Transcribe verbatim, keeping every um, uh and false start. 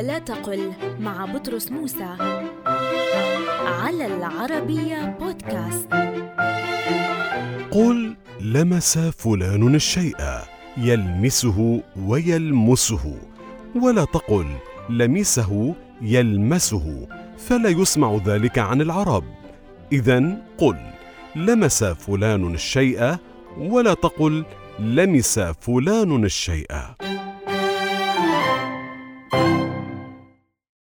ولا تقل مع بطرس موسى على العربية بودكاست. قل لمس فلان الشيء، يلمسه ويلمسه، ولا تقل لمسه يلمسه، فلا يسمع ذلك عن العرب. إذن قل لمس فلان الشيء ولا تقل لمس فلان الشيء.